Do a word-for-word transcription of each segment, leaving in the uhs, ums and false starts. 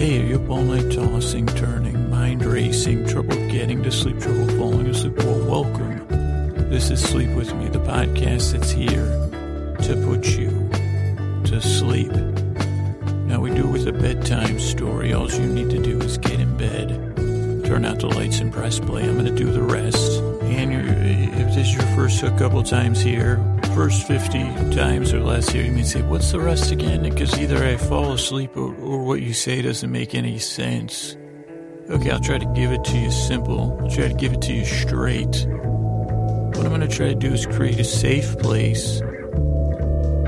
Hey, are you up all night tossing, turning, mind racing, trouble getting to sleep, trouble falling asleep? Well, welcome. This is Sleep With Me, the podcast that's here to put you to sleep. Now, we do it with a bedtime story. All you need to do is get in bed, turn out the lights, and press play. I'm going to do the rest. And you're, if this is your first couple times here, first fifty times or less here, you may say, what's the rest again? Because either I fall asleep or, or what you say doesn't make any sense. Okay, I'll try to give it to you simple. I'll try to give it to you straight. What I'm going to try to do is create a safe place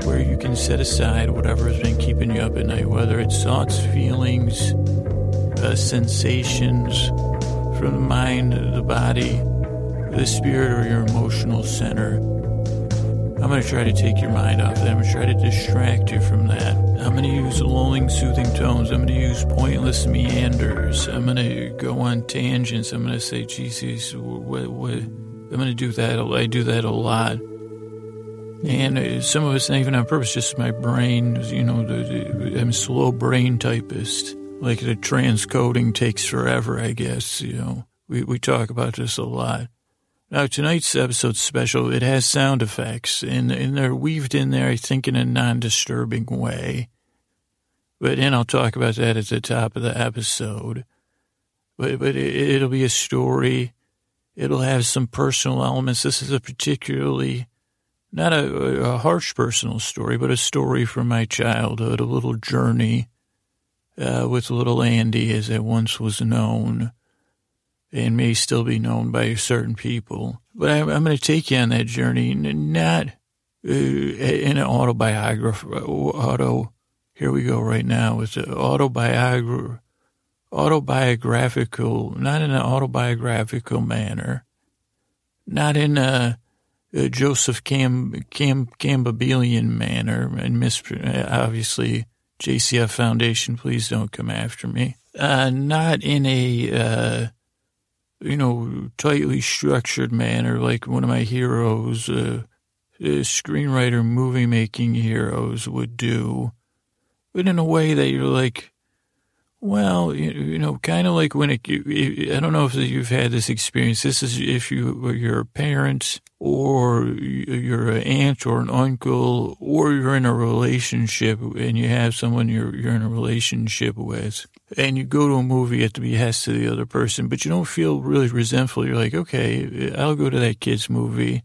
where you can set aside whatever has been keeping you up at night, whether it's thoughts, feelings, uh, sensations from the mind, the body, the spirit, or your emotional center. I'm going to try to take your mind off that. I'm going to try to distract you from that. I'm going to use lulling, soothing tones. I'm going to use pointless meanders. I'm going to go on tangents. I'm going to say, Jesus, what, what? I'm going to do that. I do that a lot. And some of it's not even on purpose, just my brain, you know, the, the, I'm a slow brain typist. Like the transcoding takes forever, I guess, you know. We, we talk about this a lot. Now, tonight's episode's special. It has sound effects, and, and they're weaved in there, I think, in a non-disturbing way. But, and I'll talk about that at the top of the episode. But, but it, it'll be a story. It'll have some personal elements. This is a particularly, not a, a harsh personal story, but a story from my childhood, a little journey uh, with little Andy, as it once was known. And may still be known by certain people. But I'm, I'm going to take you on that journey, not uh, in an autobiography. Auto, here we go right now. It's an autobiograph, autobiographical, not in an autobiographical manner, not in a, a Joseph Cam, Cam, Campbellian manner, and mispr- obviously J C F Foundation, please don't come after me. Uh, not in a... Uh, you know, tightly structured manner, like one of my heroes, uh, screenwriter, movie-making heroes would do, but in a way that you're like, well, you, you know, kind of like when it, I don't know if you've had this experience. This is if you, you're a parent or you're an aunt or an uncle, or you're in a relationship and you have someone you're, you're in a relationship with, and you go to a movie at the behest of the other person, but you don't feel really resentful. You're like, okay, I'll go to that kid's movie,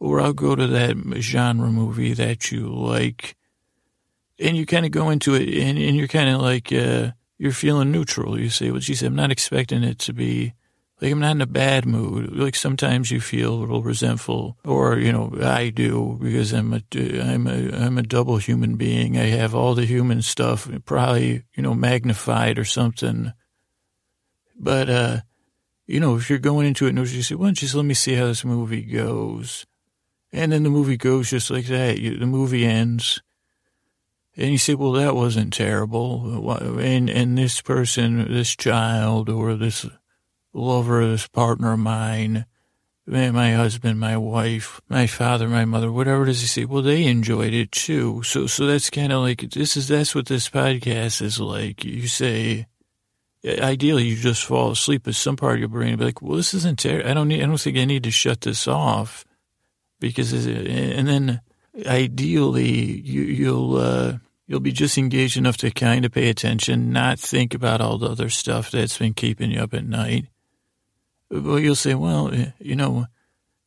or I'll go to that genre movie that you like. And you kind of go into it, and, and you're kind of like, uh, you're feeling neutral. You say, well, geez, I'm not expecting it to be, like, I'm not in a bad mood. Like, sometimes you feel a little resentful, or, you know, I do, because I'm a, I'm a, I'm a double human being. I have all the human stuff, probably, you know, magnified or something. But, uh, you know, if you're going into it, you say, well, just let me see how this movie goes. And then the movie goes just like that. You, the movie ends. And you say, well, that wasn't terrible. And and this person, this child, or this lover, this partner of mine, my husband, my wife, my father, my mother, whatever it is, you say, well, they enjoyed it too. So so that's kind of like, this is that's what this podcast is like. You say, ideally, you just fall asleep, but some part of your brain will be like, well, this isn't terrible. I don't need, I don't think I need to shut this off, because, and then, ideally, you, you'll uh, you'll be just engaged enough to kind of pay attention, not think about all the other stuff that's been keeping you up at night. But you'll say, well, you know,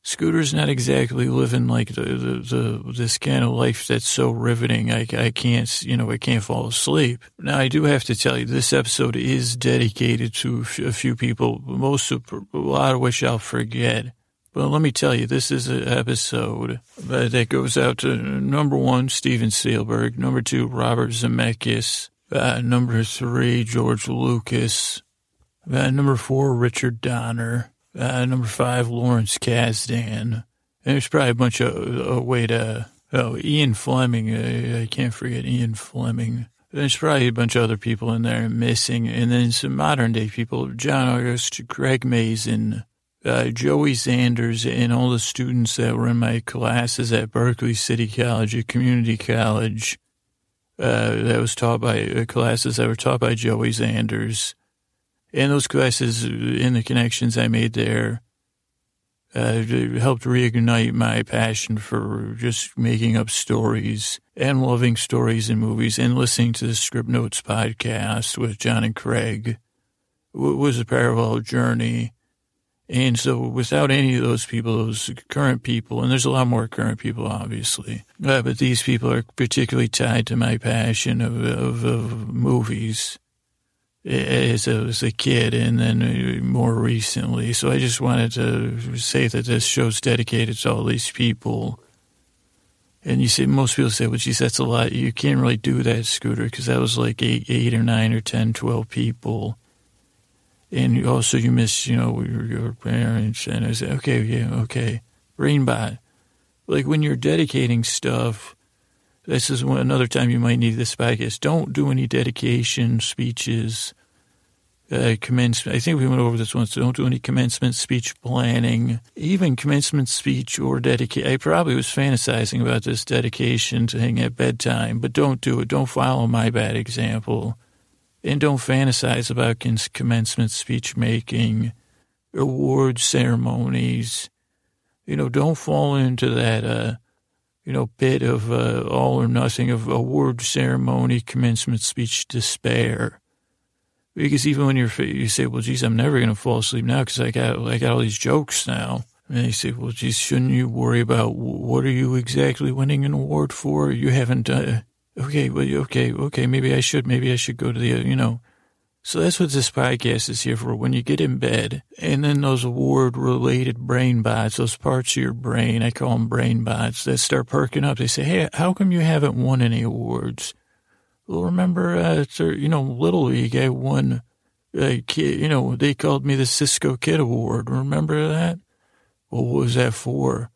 Scooter's not exactly living like the, the, the this kind of life that's so riveting. I, I can't, you know, I can't fall asleep. Now, I do have to tell you, this episode is dedicated to a few people, most of, a lot of which I'll forget. Well, let me tell you, this is an episode that goes out to, number one, Steven Spielberg, number two, Robert Zemeckis, uh, number three, George Lucas, uh, number four, Richard Donner, uh, number five, Lawrence Kasdan. And there's probably a bunch of, a way to, oh, Ian Fleming, I, I can't forget Ian Fleming. There's probably a bunch of other people in there missing, and then some modern-day people, John August, Craig Mazin, Uh, Joey Zanders, and all the students that were in my classes at Berkeley City College, a community college, uh, that was taught by uh, classes that were taught by Joey Zanders. And those classes and the connections I made there uh, helped reignite my passion for just making up stories and loving stories and movies, and listening to the Script Notes podcast with John and Craig was a parallel journey. And so without any of those people, those current people, and there's a lot more current people, obviously, uh, but these people are particularly tied to my passion of, of, of movies as I was a kid and then more recently. So I just wanted to say that this show's dedicated to all these people. And you say, most people say, well, geez, that's a lot. You can't really do that, Scooter, because that was like eight, eight or nine or ten, twelve people. And you also, you miss, you know, your, your parents. And I said, okay, yeah, okay. Rainbot. Like, when you're dedicating stuff, this is one, another time you might need this podcast. Don't do any dedication speeches. Uh, commencement. I think we went over this once. Don't do any commencement speech planning. Even commencement speech or dedication. I probably was fantasizing about this dedication thing at bedtime, but don't do it. Don't follow my bad example. And don't fantasize about commencement speech making, award ceremonies. You know, don't fall into that, uh, you know, pit of uh, all or nothing of award ceremony, commencement speech despair. Because even when you're, you say, well, geez, I'm never going to fall asleep now because I got, I got all these jokes now. And you say, well, geez, shouldn't you worry about what are you exactly winning an award for? You haven't done it. Okay, well, okay, okay, maybe I should, maybe I should go to the, you know. So that's what this podcast is here for, when you get in bed, and then those award-related brain bots, those parts of your brain, I call them brain bots, that start perking up. They say, hey, how come you haven't won any awards? Well, remember, uh, you know, Little League, I won, uh, kid, you know, they called me the Cisco Kid Award. Remember that? Well, what was that for?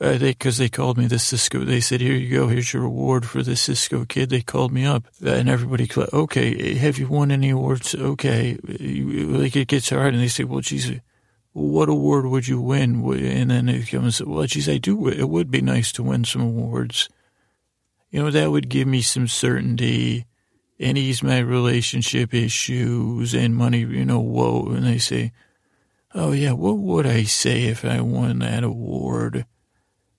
Uh, they, because they called me the Cisco. They said, here you go, here's your award for the Cisco Kid. They called me up. Uh, and everybody, cl- okay, have you won any awards? Okay. Like, it gets hard. And they say, well, geez, what award would you win? And then it comes, well, geez, I do. It would be nice to win some awards. You know, that would give me some certainty and ease my relationship issues and money, you know, whoa. And they say, oh, yeah, what would I say if I won that award?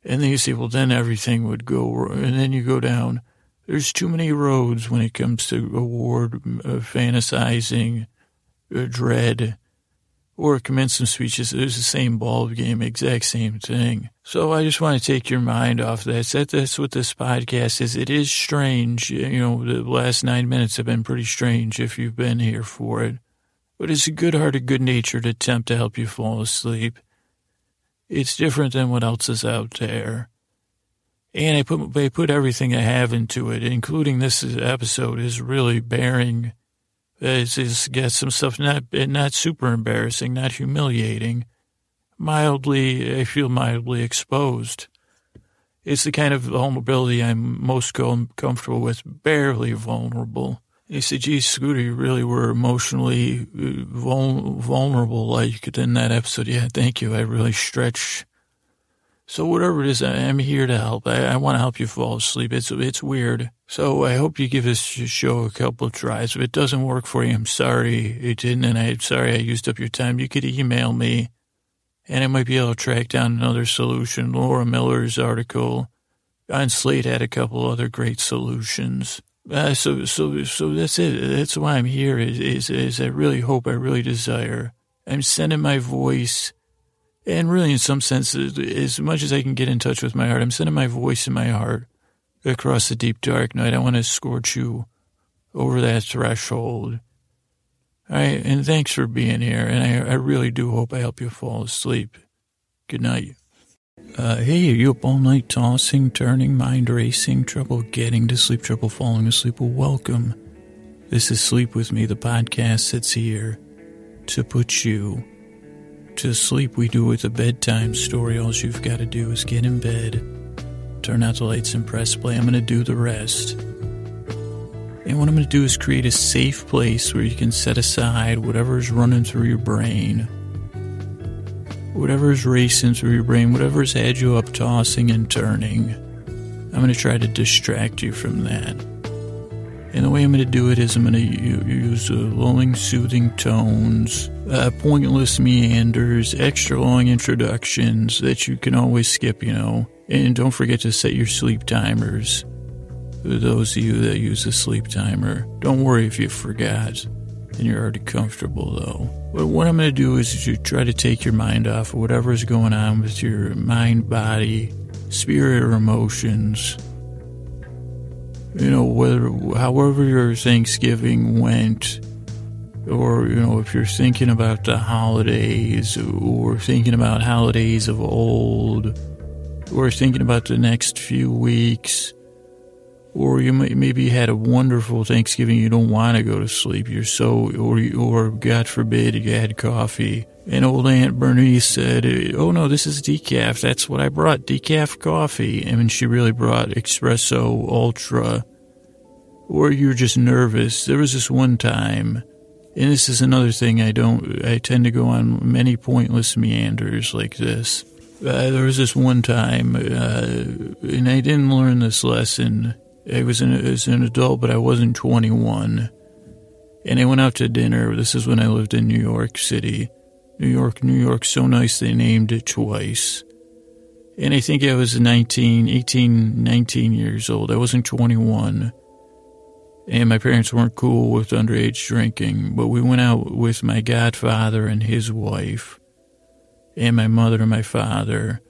And then you say, well, then everything would go, and then you go down. There's too many roads when it comes to award, uh, fantasizing, uh, dread, or commencement speeches. There's the same ball game, exact same thing. So I just want to take your mind off that. that. That's what this podcast is. It is strange. You know, the last nine minutes have been pretty strange if you've been here for it. But it's a good-hearted, good-natured attempt to help you fall asleep. It's different than what else is out there. And I put I put everything I have into it, including this episode is really bearing. It's, it's got some stuff not not super embarrassing, not humiliating. Mildly, I feel mildly exposed. It's the kind of vulnerability I'm most com- comfortable with, barely vulnerable. He said, geez, Scooter, you really were emotionally vul- vulnerable like in that episode. Yeah, thank you. I really stretch. So whatever it is, I'm here to help. I, I want to help you fall asleep. It's it's weird. So I hope you give this show a couple of tries. If it doesn't work for you, I'm sorry it didn't, and I'm sorry I used up your time. You could email me, and I might be able to track down another solution. Laura Miller's article on Slate had a couple other great solutions. Uh, so, so, so that's it. That's why I'm here. Is, is, is I really hope, I really desire. I'm sending my voice, and really, in some sense, as much as I can get in touch with my heart, I'm sending my voice and my heart across the deep dark night. I want to escort you over that threshold. All right, and thanks for being here. And I, I really do hope I help you fall asleep. Good night. Uh, hey, are you up all night tossing, turning, mind racing, trouble getting to sleep, trouble falling asleep? Well, welcome. This is Sleep With Me, the podcast that's here to put you to sleep. We do with a bedtime story. All you've got to do is get in bed, turn out the lights, and press play. I'm going to do the rest. And what I'm going to do is create a safe place where you can set aside whatever's running through your brain. Whatever's racing through your brain, whatever's had you up tossing and turning, I'm going to try to distract you from that. And the way I'm going to do it is I'm going to use uh, lulling, soothing tones, uh, pointless meanders, extra long introductions that you can always skip, you know. And don't forget to set your sleep timers. For those of you that use the sleep timer, don't worry if you forgot and you're already comfortable, though. But what I'm going to do is to try to take your mind off of whatever's going on with your mind, body, spirit, or emotions. You know, whether, however your Thanksgiving went, or, you know, if you're thinking about the holidays, or thinking about holidays of old, or thinking about the next few weeks, or you may, maybe had a wonderful Thanksgiving, you don't want to go to sleep, you're so, or, or God forbid, you had coffee. And old Aunt Bernice said, oh, no, this is decaf. That's what I brought, decaf coffee. I mean, she really brought espresso ultra. Or you're just nervous. There was this one time, and this is another thing I don't, I tend to go on many pointless meanders like this. Uh, there was this one time, uh, and I didn't learn this lesson. I was an, as an adult, but I wasn't twenty-one. And I went out to dinner. This is when I lived in New York City. New York, New York, so nice they named it twice. And I think I was nineteen, eighteen, nineteen years old. I wasn't twenty-one. And my parents weren't cool with underage drinking. But we went out with my godfather and his wife. And my mother and my father.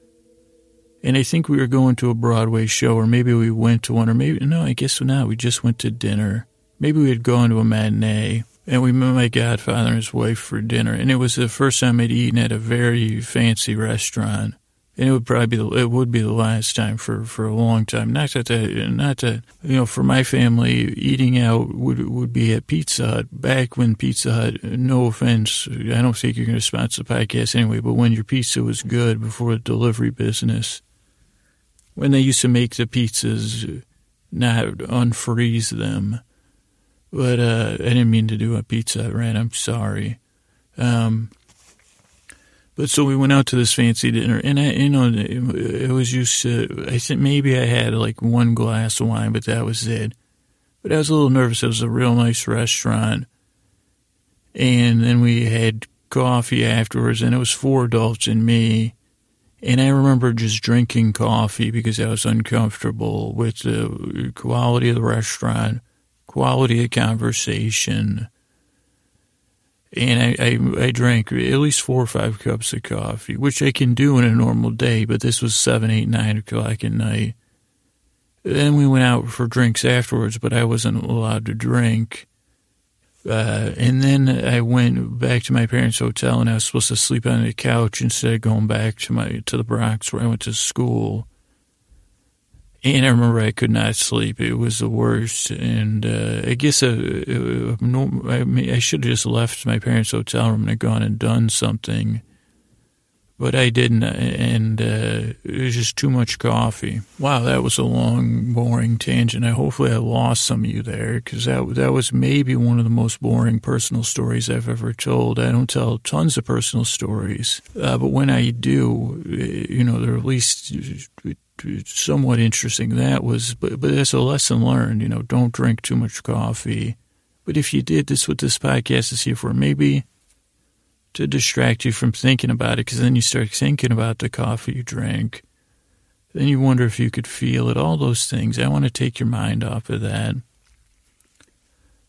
And I think we were going to a Broadway show. Or maybe we went to one. Or maybe, no, I guess not. We just went to dinner. Maybe we had gone to a matinee. And we met my godfather and his wife for dinner. And it was the first time I'd eaten at a very fancy restaurant. And it would probably be the, it would be the last time for, for a long time. Not that, that, not that, you know, for my family, eating out would would be at Pizza Hut. Back when Pizza Hut, no offense, I don't think you're going to sponsor the podcast anyway, but when your pizza was good before the delivery business, when they used to make the pizzas, not unfreeze them. But uh, I didn't mean to do a Pizza Hut, I'm sorry. Um, but so we went out to this fancy dinner, and I, you know, it, it was used to, I think maybe I had like one glass of wine, but that was it. But I was a little nervous. It was a real nice restaurant. And then we had coffee afterwards, and it was four adults and me. And I remember just drinking coffee because I was uncomfortable with the quality of the restaurant. Quality of conversation, and I, I, I drank at least four or five cups of coffee, which I can do in a normal day, but this was seven, eight, nine o'clock at night. Then we went out for drinks afterwards, but I wasn't allowed to drink. Uh, and then I went back to my parents' hotel, and I was supposed to sleep on the couch instead of going back to my to the Bronx where I went to school. And I remember I could not sleep. It was the worst. And uh, I guess I, I, I should have just left my parents' hotel room and gone and done something. But I didn't. And uh, it was just too much coffee. Wow, that was a long, boring tangent. I Hopefully I lost some of you there because that, that was maybe one of the most boring personal stories I've ever told. I don't tell tons of personal stories. Uh, but when I do, you know, they're at least somewhat interesting. That was, but, but that's a lesson learned, you know, don't drink too much coffee. But if you did, that's what this podcast is here for, maybe to distract you from thinking about it, because then you start thinking about the coffee you drank. Then you wonder if you could feel it, all those things. I want to take your mind off of that.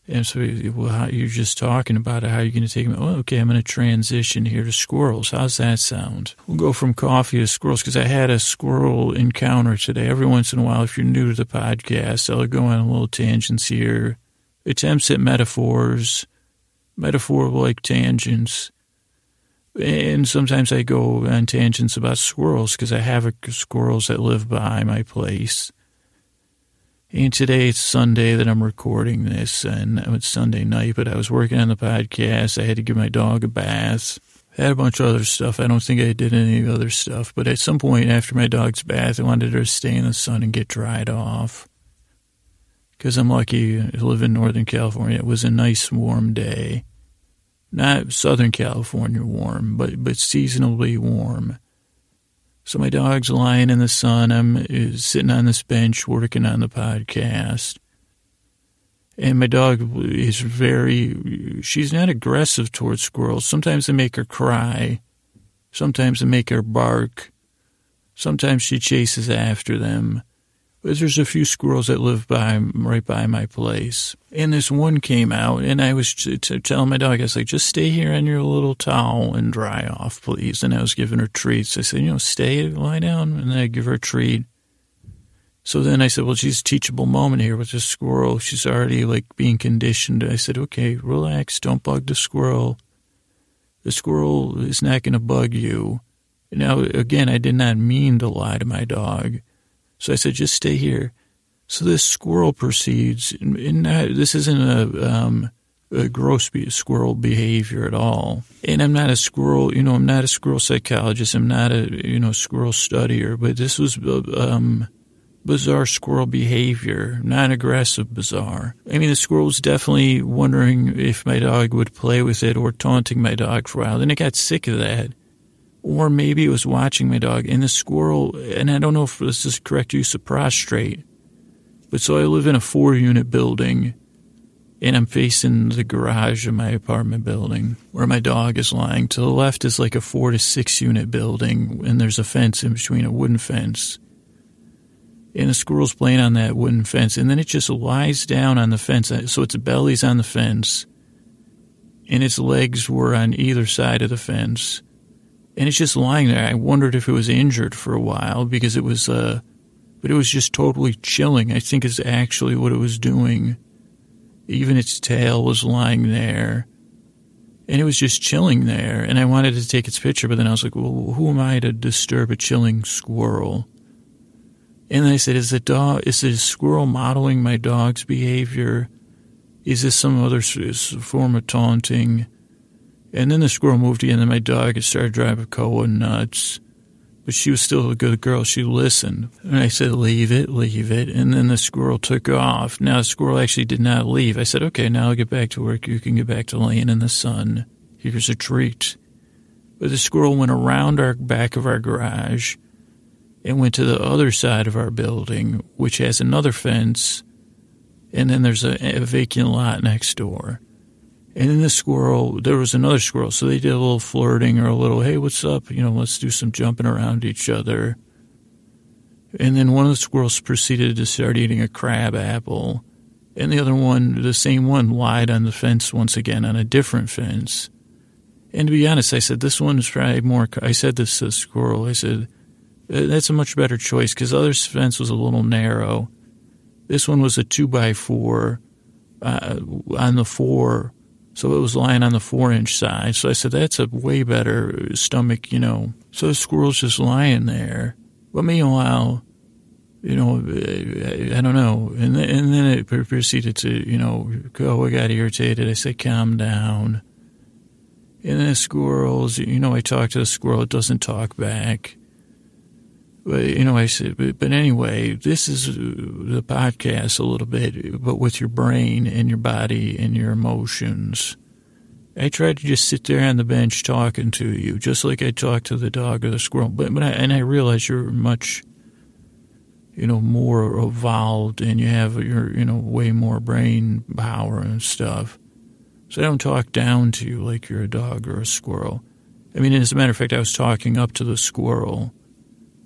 And so well, how, you're just talking about it, how you're going to take them. Well, okay, I'm going to transition here to squirrels. How's that sound? We'll go from coffee to squirrels because I had a squirrel encounter today. Every once in a while, if you're new to the podcast, I'll go on a little tangents here. Attempts at metaphors, metaphor-like tangents. And sometimes I go on tangents about squirrels because I have a, squirrels that live by my place. And today it's Sunday that I'm recording this, and it's Sunday night, but I was working on the podcast. I had to give my dog a bath. I had a bunch of other stuff. I don't think I did any other stuff, but at some point after my dog's bath, I wanted her to stay in the sun and get dried off. Because I'm lucky I live in Northern California. It was a nice warm day. Not Southern California warm, but, but seasonally warm. So my dog's lying in the sun. I'm sitting on this bench working on the podcast. And my dog is very, she's not aggressive towards squirrels. Sometimes they make her cry. Sometimes they make her bark. Sometimes she chases after them. But there's a few squirrels that live by right by my place. And this one came out, and I was t- t- telling my dog, I was like, just stay here on your little towel and dry off, please. And I was giving her treats. I said, you know, stay, lie down, and then I give her a treat. So then I said, well, she's a teachable moment here with this squirrel. She's already, like, being conditioned. I said, okay, relax. Don't bug the squirrel. The squirrel is not going to bug you. Now, again, I did not mean to lie to my dog. So I said, just stay here. So this squirrel proceeds. And this isn't a, um, a gross squirrel behavior at all. And I'm not a squirrel, you know, I'm not a squirrel psychologist. I'm not a, you know, squirrel studier. But this was... Um, bizarre squirrel behavior, non-aggressive bizarre. I mean, the squirrel was definitely wondering if my dog would play with it or taunting my dog for a while. Then it got sick of that. Or maybe it was watching my dog. And the squirrel, and I don't know if this is correct use of prostrate, but so I live in a four-unit building, and I'm facing the garage of my apartment building where my dog is lying. To the left is like a four- to six-unit building, and there's a fence in between, a wooden fence. And the squirrel's playing on that wooden fence. And then it just lies down on the fence. So its belly's on the fence. And its legs were on either side of the fence. And it's just lying there. I wondered if it was injured for a while because it was, uh, but it was just totally chilling, I think is actually what it was doing. Even its tail was lying there. And it was just chilling there. And I wanted to take its picture, but then I was like, well, who am I to disturb a chilling squirrel? And I said, is the dog, is the squirrel modeling my dog's behavior? Is this some other form of taunting? And then the squirrel moved again, and my dog had started driving Koa nuts. But she was still a good girl. She listened. And I said, leave it, leave it. And then the squirrel took off. Now, the squirrel actually did not leave. I said, okay, now I'll get back to work. You can get back to laying in the sun. Here's a treat. But the squirrel went around our back of our garage. It went to the other side of our building, which has another fence, and then there's a, a vacant lot next door. And then the squirrel, there was another squirrel, so they did a little flirting or a little, hey, what's up? You know, let's do some jumping around each other. And then one of the squirrels proceeded to start eating a crab apple, and the other one, the same one, lied on the fence once again, on a different fence. And to be honest, I said, this one's probably more, I said this to the squirrel, I said, that's a much better choice because the other fence was a little narrow. This one was a two by four uh, on the four, so it was lying on the four-inch side. So I said, that's a way better stomach, you know. So the squirrel's just lying there. But meanwhile, you know, I, I don't know. And, th- and then it proceeded to, you know, go. I got irritated. I said, calm down. And then the squirrels, you know, I talk to the squirrel. It doesn't talk back. But, you know, I said, but, but anyway, this is the podcast a little bit, but with your brain and your body and your emotions. I tried to just sit there on the bench talking to you, just like I talked to the dog or the squirrel. But, but I, and I realize you're much, you know, more evolved and you have your, you know, way more brain power and stuff. So I don't talk down to you like you're a dog or a squirrel. I mean, as a matter of fact, I was talking up to the squirrel.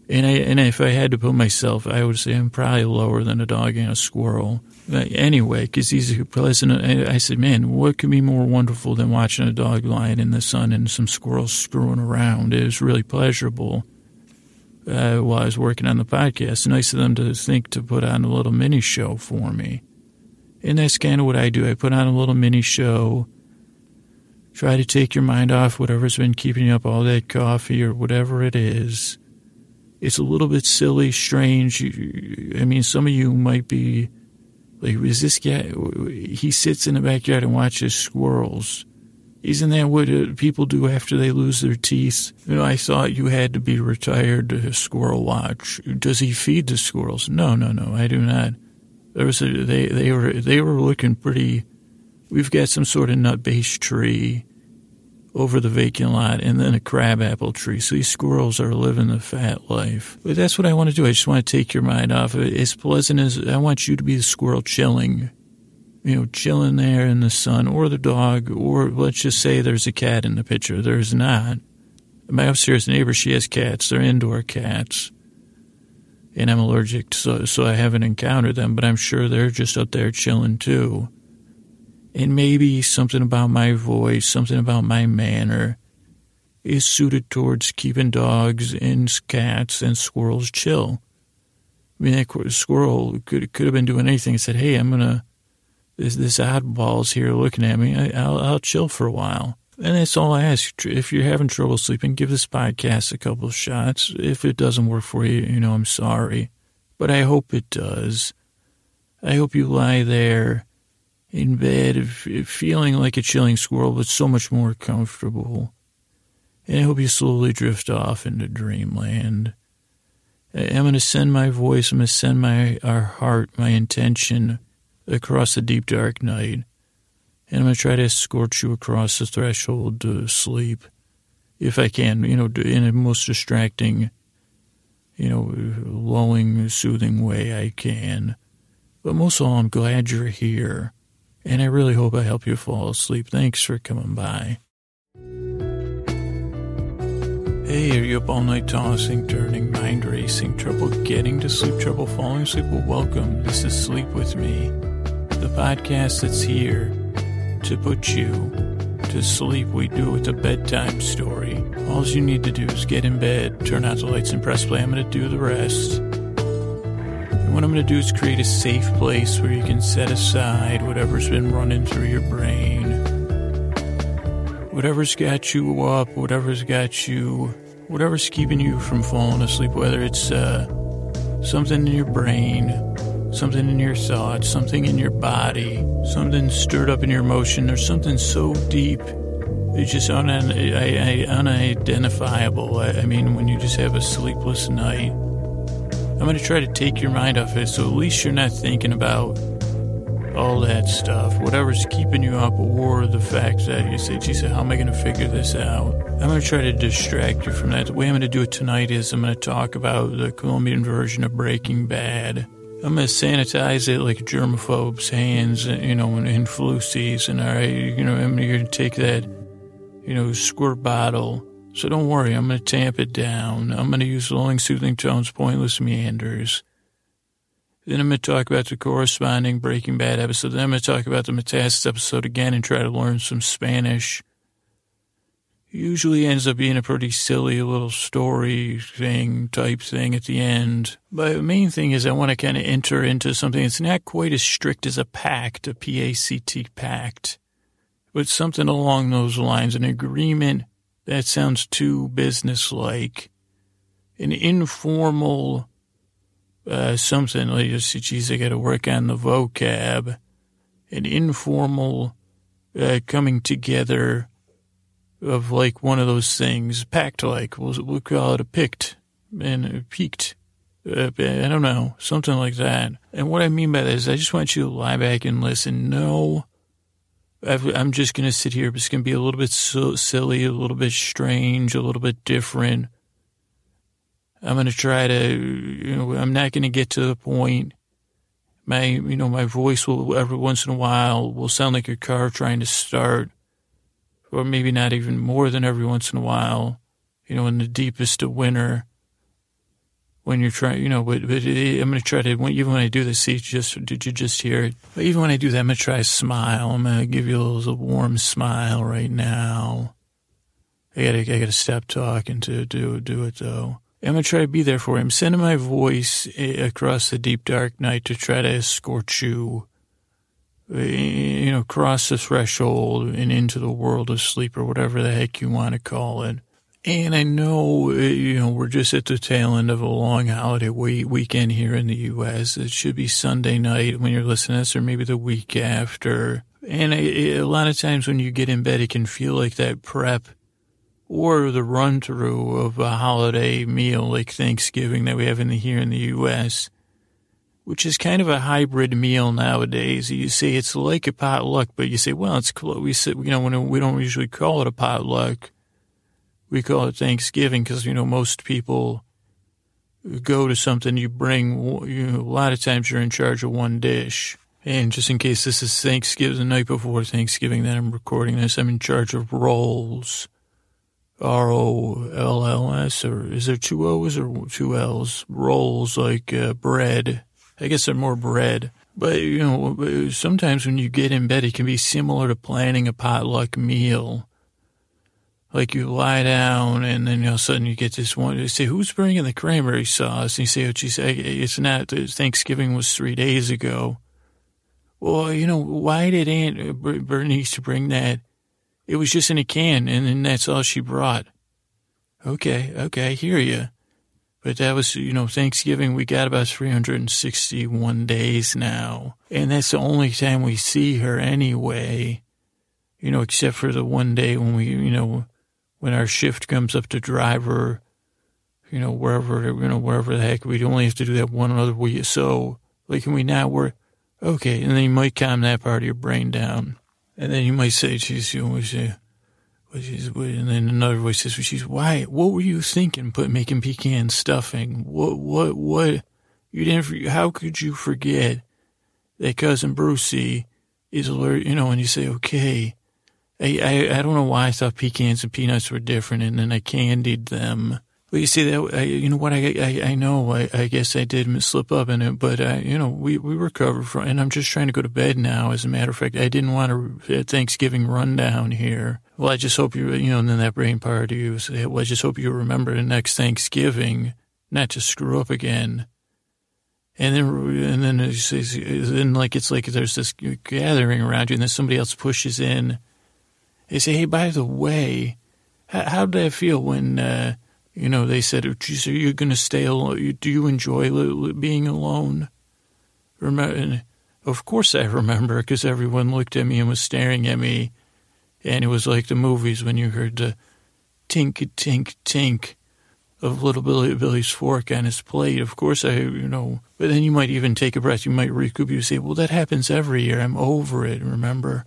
And I and if I had to put myself, I would say I'm probably lower than a dog and a squirrel. But anyway, because he's pleasant. I said, man, what could be more wonderful than watching a dog lying in the sun and some squirrels screwing around? It was really pleasurable uh, while I was working on the podcast. Nice of them to think to put on a little mini show for me. And that's kind of what I do. I put on a little mini show. Try to take your mind off whatever's been keeping you up all that coffee or whatever it is. It's a little bit silly, strange. I mean, some of you might be like, is this guy, he sits in the backyard and watches squirrels. Isn't that what people do after they lose their teeth? You know, I thought you had to be retired to squirrel watch. Does he feed the squirrels? No, no, no, I do not. There was a, they, they were they were looking pretty, we've got some sort of nut-based tree over the vacant lot, and then a crabapple tree. So these squirrels are living the fat life. But that's what I want to do. I just want to take your mind off of it. As pleasant as I want you to be the squirrel chilling. you know, chilling there in the sun, or the dog, or let's just say there's a cat in the picture. There's not. My upstairs neighbor, she has cats. They're indoor cats. And I'm allergic, so, so I haven't encountered them, but I'm sure they're just up there chilling too. And maybe something about my voice, something about my manner is suited towards keeping dogs and cats and squirrels chill. I mean, that squirrel could could have been doing anything. He said, hey, I'm going to, this, this oddball's here looking at me. I, I'll, I'll chill for a while. And that's all I ask. If you're having trouble sleeping, give this podcast a couple of shots. If it doesn't work for you, you know, I'm sorry. But I hope it does. I hope you lie there in bed feeling like a chilling squirrel, but so much more comfortable. And I hope you slowly drift off into dreamland. I'm going to send my voice, I'm going to send my our heart, my intention across the deep, dark night. And I'm going to try to escort you across the threshold to sleep, if I can, you know, in the most distracting, you know, lulling, soothing way I can. But most of all, I'm glad you're here. And I really hope I help you fall asleep. Thanks for coming by. Hey, are you up all night tossing, turning, mind racing, trouble getting to sleep, trouble falling asleep? Well, welcome. This is Sleep With Me, the podcast that's here to put you to sleep. We do it with a bedtime story. All you need to do is get in bed, turn out the lights, and press play. I'm going to do the rest. And what I'm going to do is create a safe place where you can set aside whatever's been running through your brain. Whatever's got you up, whatever's got you, whatever's keeping you from falling asleep, whether it's uh, something in your brain, something in your thoughts, something in your body, something stirred up in your emotion, or something so deep, it's just un- I, I, unidentifiable. I, I mean, when you just have a sleepless night, I'm going to try to take your mind off it, so at least you're not thinking about all that stuff, whatever's keeping you up, or the fact that you say, geez, how am I going to figure this out? I'm going to try to distract you from that. The way I'm going to do it tonight is I'm going to talk about the Colombian version of Breaking Bad. I'm going to sanitize it like germaphobes' hands, you know, in, in flu season, all right? You know, I'm going to take that, you know, squirt bottle. So don't worry, I'm going to tamp it down. I'm going to use lulling, soothing tones, pointless meanders. Then I'm going to talk about the corresponding Breaking Bad episode. Then I'm going to talk about the Metastasis episode again and try to learn some Spanish. It usually ends up being a pretty silly little story thing, type thing at the end. But the main thing is I want to kind of enter into something that's not quite as strict as a pact, a P A C T, pact, but something along those lines, an agreement that sounds too businesslike, an informal Uh, something like, you see, geez, I got to work on the vocab, an informal uh, coming together of like one of those things, pact-like. We'll, we'll call it a pict and a peaked. Uh, I don't know, something like that. And what I mean by that is I just want you to lie back and listen. No, I've, I'm just going to sit here. It's going to be a little bit so silly, a little bit strange, a little bit different. I'm going to try to, you know, I'm not going to get to the point. My, you know, my voice will every once in a while will sound like your car trying to start, or maybe not even more than every once in a while, you know, in the deepest of winter when you're trying, you know, but, but I'm going to try to, even when I do this, see, just, did you just hear it? But even when I do that, I'm going to try to smile. I'm going to give you a little warm smile right now. I got to, I got to stop talking to do, do it though. I'm going to try to be there for him. Sending my voice across the deep, dark night to try to escort you, you know, across the threshold and into the world of sleep, or whatever the heck you want to call it. And I know, you know, we're just at the tail end of a long holiday weekend here in the U S It should be Sunday night when you're listening to this, or maybe the week after. And a, a lot of times when you get in bed, it can feel like that prep or the run-through of a holiday meal like Thanksgiving that we have in the, here in the U S, which is kind of a hybrid meal nowadays. You say it's like a potluck, but you say, well, it's close. We say, you know, when we don't usually call it a potluck. We call it Thanksgiving because, you know, most people go to something you bring. You know, a lot of times you're in charge of one dish. And just in case this is Thanksgiving, the night before Thanksgiving that I'm recording this, I'm in charge of rolls. R O L L S, or is there two O's or two L's? Rolls, like uh, bread. I guess they're more bread. But, you know, sometimes when you get in bed, it can be similar to planning a potluck meal. Like you lie down and then all of a sudden you get this one. They say, who's bringing the cranberry sauce? And you say, oh, geez, it's not. Thanksgiving was three days ago. Well, you know, why did Aunt Bernice bring that? It was just in a can, and then that's all she brought. Okay, okay, I hear you. But that was, you know, Thanksgiving, we got about three hundred sixty-one days now. And that's the only time we see her anyway, you know, except for the one day when we, you know, when our shift comes up to driver, you know, wherever, you know, wherever the heck, we'd only have to do that one other week. So, like, can we not work? Okay, and then you might calm that part of your brain down. And then you might say, she's, you know, she, she's, and then another voice says, she's, why, what were you thinking, put, making pecan stuffing? What, what, what, you didn't, how could you forget that Cousin Brucey is allergic, you know, and you say, okay, I, I, I don't know why I thought pecans and peanuts were different, and then I candied them. But you see, that, I, you know what, I, I, I know, I, I guess I did slip up in it, but, I, you know, we, we recovered from, and I'm just trying to go to bed now, as a matter of fact. I didn't want a Thanksgiving rundown here. Well, I just hope you, you know, and then that brain power to you, say, well, I just hope you remember the next Thanksgiving, not to screw up again. And then, and then, it's, it's, then like, it's like there's this gathering around you, and then somebody else pushes in. They say, hey, by the way, how, how did I feel when, uh, you know, they said, oh, geez, are you going to stay alone? Do you enjoy li- being alone? Remember, and of course I remember, because everyone looked at me and was staring at me. And it was like the movies when you heard the tink, tink, tink of little Billy, Billy's fork on his plate. Of course I, you know, but then you might even take a breath. You might recoup. You say, well, that happens every year. I'm over it, remember?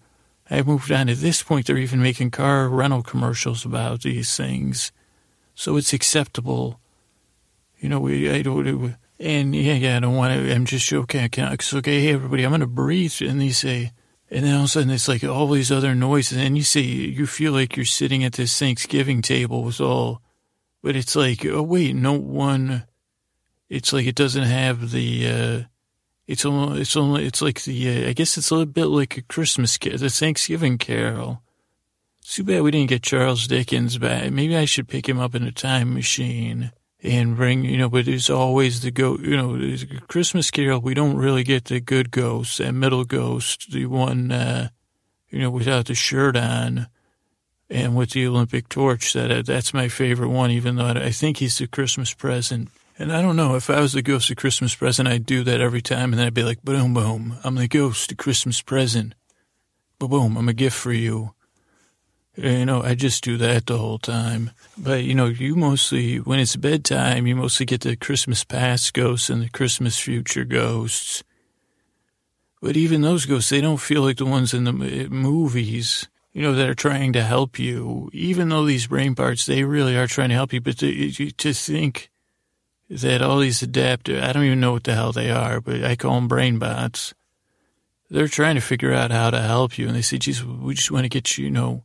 I moved on. At this point, they're even making car rental commercials about these things. So it's acceptable, you know. We, I don't, and yeah, yeah. I don't want to. I'm just okay. I can't. It's okay. Hey, everybody, I'm gonna breathe. And they say, and then all of a sudden it's like all these other noises, and you say you feel like you're sitting at this Thanksgiving table with all, but it's like, oh wait, no one. It's like it doesn't have the. Uh, it's only. It's only. It's like the. Uh, I guess it's a little bit like a Christmas, the Thanksgiving Carol. Too bad we didn't get Charles Dickens back. Maybe I should pick him up in a time machine and bring, you know, but it's always the ghost, you know, Christmas Carol, we don't really get the good ghost, that middle ghost, the one, uh, you know, without the shirt on and with the Olympic torch. That That's my favorite one, even though I think he's the Christmas present. And I don't know, if I was the ghost of Christmas present, I'd do that every time, and then I'd be like, boom, boom, I'm the ghost of Christmas present. Ba-boom, I'm a gift for you. You know, I just do that the whole time. But, you know, you mostly, when it's bedtime, you mostly get the Christmas past ghosts and the Christmas future ghosts. But even those ghosts, they don't feel like the ones in the movies, you know, that are trying to help you. Even though these brain parts, they really are trying to help you. But to, to think that all these adaptive, I don't even know what the hell they are, but I call them brain bots. They're trying to figure out how to help you. And they say, geez, we just want to get you, you know,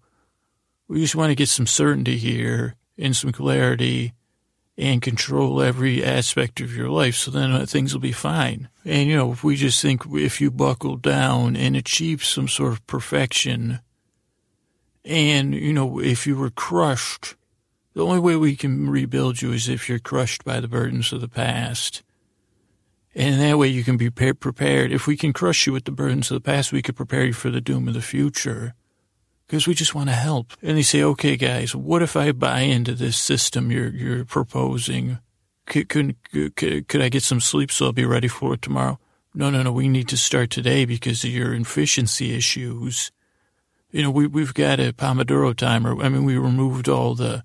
we just want to get some certainty here and some clarity and control every aspect of your life, so then things will be fine. And, you know, if we just think if you buckle down and achieve some sort of perfection and, you know, if you were crushed, the only way we can rebuild you is if you're crushed by the burdens of the past. And that way you can be prepared. If we can crush you with the burdens of the past, we could prepare you for the doom of the future. Because we just want to help. And they say, okay, guys, what if I buy into this system you're you're proposing? Could, could, could, could I get some sleep so I'll be ready for it tomorrow? No, no, no, we need to start today because of your efficiency issues. You know, we, we've got a Pomodoro timer. I mean, we removed all the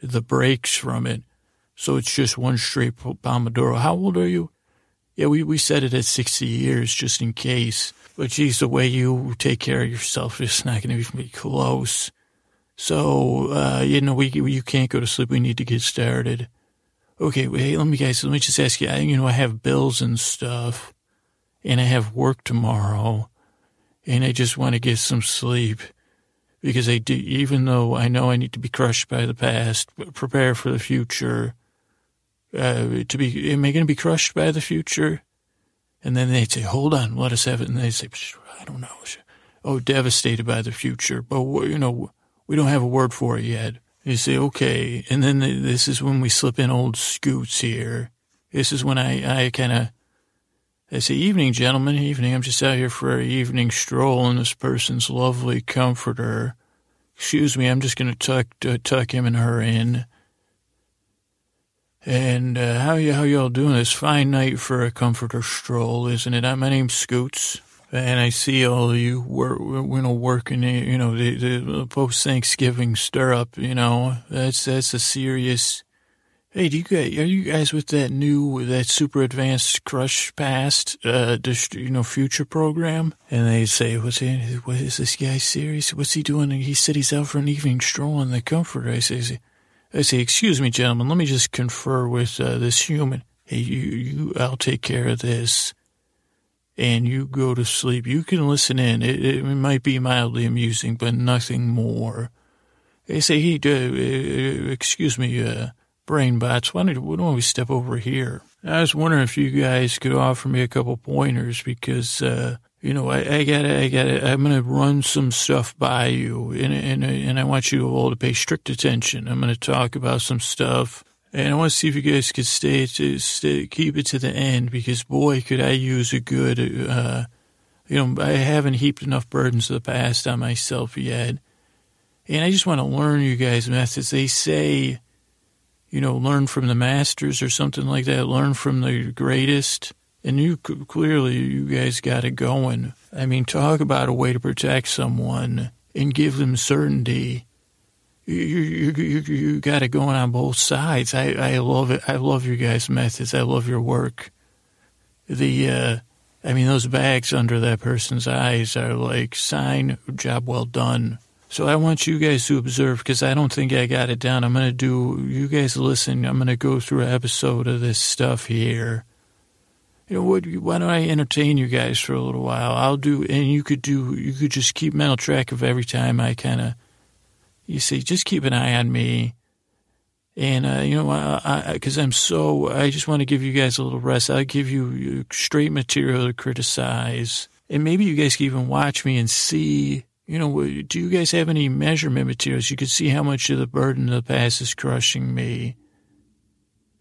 the breaks from it. So it's just one straight Pomodoro. How old are you? Yeah, we, we set it at sixty years just in case. But, geez, the way you take care of yourself is not going to be close. So, uh, you know, we, we you can't go to sleep. We need to get started. Okay, wait, let me, guys, let me just ask you, I, you know, I have bills and stuff. and I have work tomorrow, and I just want to get some sleep, because I do, even though I know I need to be crushed by the past, but prepare for the future. Uh, to be, am I going to be crushed by the future? And then they'd say, hold on, let us have it. And they'd say, I don't know. Oh, devastated by the future. But, you know, we don't have a word for it yet. They say, okay. And then they, this is when we slip in old scoots here. This is when I, I kind of, I say, evening, gentlemen, evening. I'm just out here for an evening stroll in this person's lovely comforter. Excuse me, I'm just going to tuck uh, tuck him and her in. And uh, how y- how y'all doing? This fine night for a comforter stroll, isn't it? My name's Scoots, and I see all of you wor- you know, working, you know, the, the post-Thanksgiving stir-up, you know. That's that's a serious... Hey, do you guys, are you guys with that new, that super advanced Crush Past, uh, dist- you know, future program? And they say, what's he, what is this guy serious? What's he doing? And he said he's out for an evening stroll in the comforter. I say, I say, excuse me, gentlemen, let me just confer with uh, this human. Hey, you, you, I'll take care of this. And you go to sleep. You can listen in. It, it might be mildly amusing, but nothing more. They say, hey, uh, excuse me, uh, brain bots, why don't, why don't we step over here? I was wondering if you guys could offer me a couple pointers, because, uh, you know, I, I gotta, I gotta, I'm gonna run some stuff by you, and, and, and I want you all to pay strict attention. I'm gonna talk about some stuff, and I want to see if you guys could stay, to, stay, keep it to the end, because boy, could I use a good, uh, you know, I haven't heaped enough burdens of the past on myself yet, and I just want to learn you guys' methods. They say, you know, learn from the masters or something like that, learn from the greatest. And you clearly, you guys got it going. I mean, talk about a way to protect someone and give them certainty. You you you, you got it going on both sides. I, I love it. I love your guys' methods. I love your work. The, uh, I mean, those bags under that person's eyes are like, sign, job well done. So I want you guys to observe, because I don't think I got it down. I'm going to do, you guys listen, I'm going to go through an episode of this stuff here. You know, what, why don't I entertain you guys for a little while? I'll do, and you could do, you could just keep mental track of every time I kind of, you see, just keep an eye on me. And, uh, you know, because I'm so, I just want to give you guys a little rest. I'll give you straight material to criticize. And maybe you guys can even watch me and see, you know, do you guys have any measurement materials? You could see how much of the burden of the past is crushing me.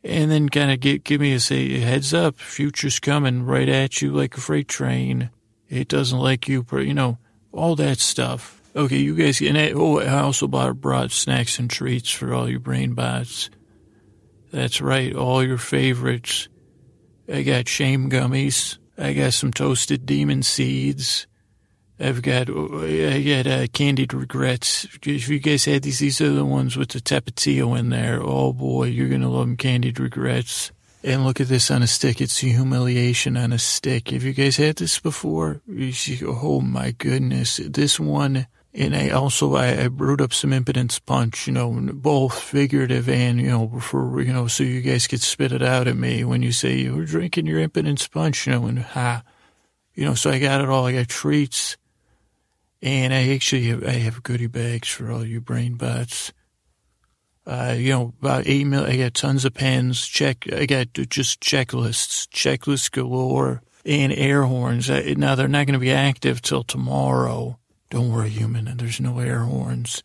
And then kind of get, give me a say, heads up, future's coming right at you like a freight train. It doesn't like you, you know, all that stuff. Okay, you guys, and I, oh, I also bought, brought snacks and treats for all your brain bots. That's right, all your favorites. I got shame gummies. I got some toasted demon seeds. I've got, I got uh, candied regrets. If you guys had these, these are the ones with the Tapatio in there. Oh boy, you're going to love them, candied regrets. And look at this on a stick. It's humiliation on a stick. Have you guys had this before? You see, oh my goodness. This one, and I also, I, I brewed up some impotence punch, you know, both figurative and, you know, for, you know, so you guys could spit it out at me when you say you're drinking your impotence punch, you know, and ha, you know, so I got it all. I got treats. And I actually have, I have goodie bags for all you brain bots. Uh, you know, about eight mil. I got tons of pens. Check. I got just checklists, checklists galore, and air horns. I, now they're not going to be active till tomorrow. Don't worry, human. There's no air horns,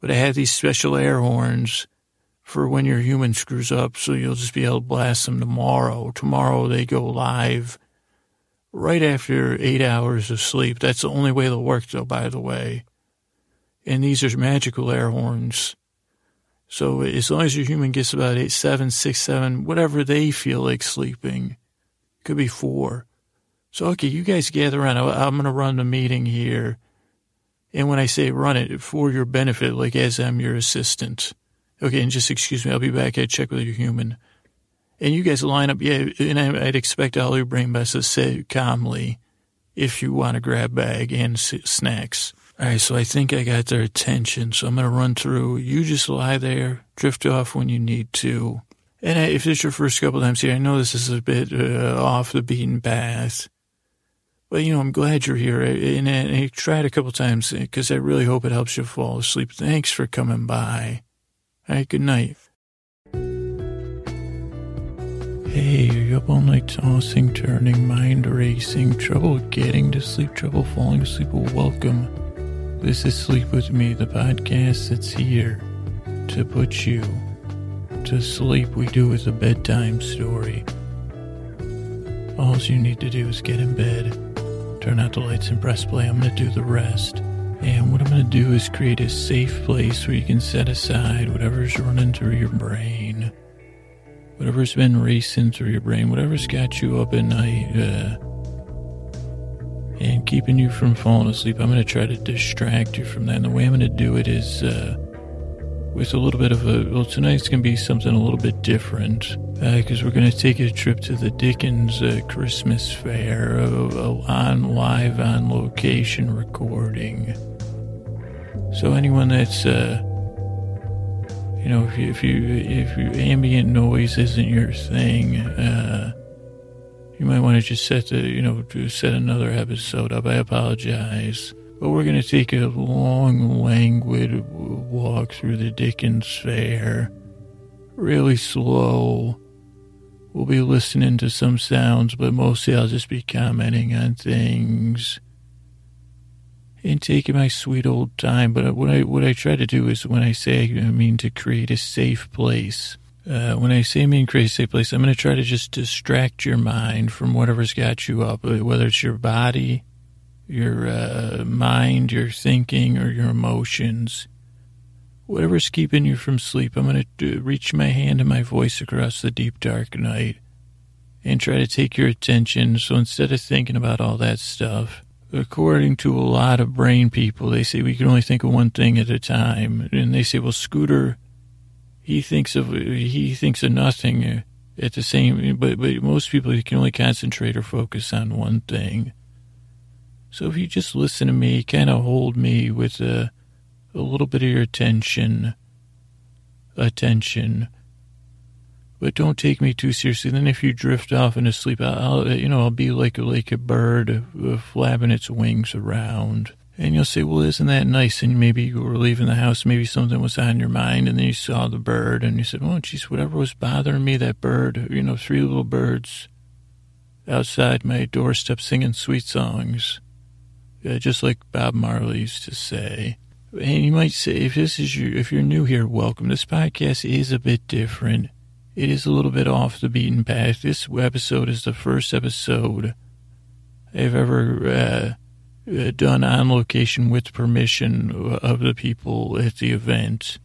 but I have these special air horns for when your human screws up, so you'll just be able to blast them tomorrow. Tomorrow they go live. Right after eight hours of sleep. That's the only way they'll work, though, by the way. And these are magical air horns. So as long as your human gets about eight, seven, six, seven, whatever they feel like sleeping. Could be four. So, okay, you guys gather around. I'm going to run the meeting here. And when I say run it, for your benefit, like as I'm your assistant. Okay, and just excuse me, I'll be back. I check with your human. And you guys line up, yeah, and I'd expect all your brain bots to say calmly, if you want a grab bag and snacks. All right, so I think I got their attention, so I'm going to run through. You just lie there, drift off when you need to. And if this is your first couple times here, I know this is a bit uh, off the beaten path, But, you know, I'm glad you're here. And I, I tried a couple times because I really hope it helps you fall asleep. Thanks for coming by. All right, good night. Hey, are you up all night tossing, turning, mind racing, trouble getting to sleep, trouble falling asleep? Well, welcome. This is Sleep With Me, the podcast that's here to put you to sleep. We do with a bedtime story. All you need to do is get in bed, turn out the lights, and press play. I'm going to do the rest. And what I'm going to do is create a safe place where you can set aside whatever's running through your brain, whatever's been racing through your brain, whatever's got you up at night, uh, and keeping you from falling asleep. I'm going to try to distract you from that. And the way I'm going to do it is uh, with a little bit of a, well, tonight's going to be something a little bit different, because uh, we're going to take a trip to the Dickens uh, Christmas Fair, a, a on live on location recording. So anyone that's, uh, you know, if you, if you, if you, ambient noise isn't your thing, uh, you might want to just set the, you know, to set another episode up. I apologize. But we're going to take a long, languid walk through the Dickens Fair. Really slow. We'll be listening to some sounds, but mostly I'll just be commenting on things and taking my sweet old time. But what I what I try to do is, when I say I mean to create a safe place, uh, when I say I mean create a safe place, I'm going to try to just distract your mind from whatever's got you up, whether it's your body, your uh, mind, your thinking, or your emotions. Whatever's keeping you from sleep, I'm going to reach my hand and my voice across the deep, dark night and try to take your attention. So instead of thinking about all that stuff, according to a lot of brain people, they say we can only think of one thing at a time. And they say, well, Scooter, he thinks of he thinks of nothing at the same. But but most people, they can only concentrate or focus on one thing. So if you just listen to me, kind of hold me with a, a little bit of your attention, attention, but don't take me too seriously. Then if you drift off into sleep, I'll, you know, I'll be like, like a bird flapping its wings around. And you'll say, well, isn't that nice? And maybe you were leaving the house, maybe something was on your mind, and then you saw the bird, and you said, oh, geez, whatever was bothering me, that bird, you know, three little birds outside my doorstep singing sweet songs, uh, just like Bob Marley used to say. And you might say, if this is your, if you're new here, welcome. This podcast is a bit different. It is a little bit off the beaten path. This episode is the first episode I've ever uh, done on location with permission of the people at the event.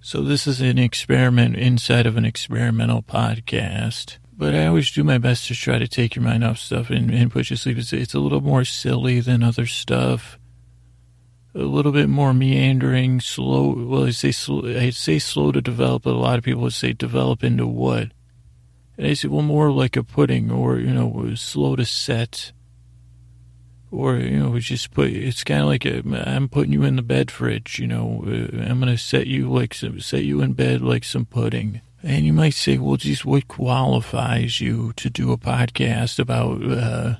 So this is an experiment inside of an experimental podcast. But I always do my best to try to take your mind off stuff and, and put you to sleep. It's, it's a little more silly than other stuff. A little bit more meandering, slow. Well, I'd say slow, I'd say slow to develop, but a lot of people would say develop into what? And I say, well, more like a pudding, or, you know, slow to set. Or, you know, we just put, it's kind of like a, I'm putting you in the bed fridge, you know. I'm going to set you like some, set you in bed like some pudding. And you might say, well, geez, what qualifies you to do a podcast about, uh,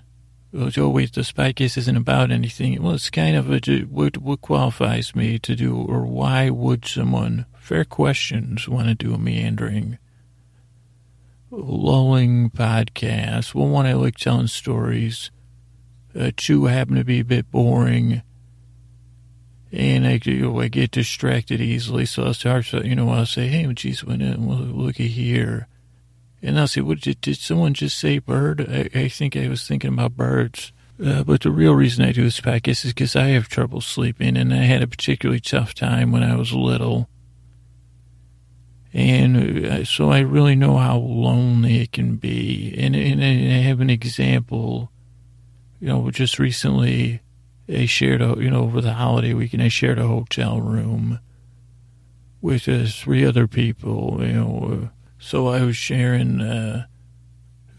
oh, wait, this podcast isn't about anything. Well, it's kind of a, what, what qualifies me to do, or why would someone, fair questions, want to do a meandering, lulling podcast? Well, one, I like telling stories. Uh, two, happen to be a bit boring. And I, you know, I get distracted easily, so I'll start, you know, I'll say, hey, geez, when, well, looky here. And I'll say, what, did, did someone just say bird? I, I think I was thinking about birds. Uh, but the real reason I do this podcast is because I have trouble sleeping, and I had a particularly tough time when I was little. And so I really know how lonely it can be. And, and I have an example, you know, just recently I shared, a, you know, over the holiday weekend, I shared a hotel room with uh, three other people, you know. So I was sharing uh,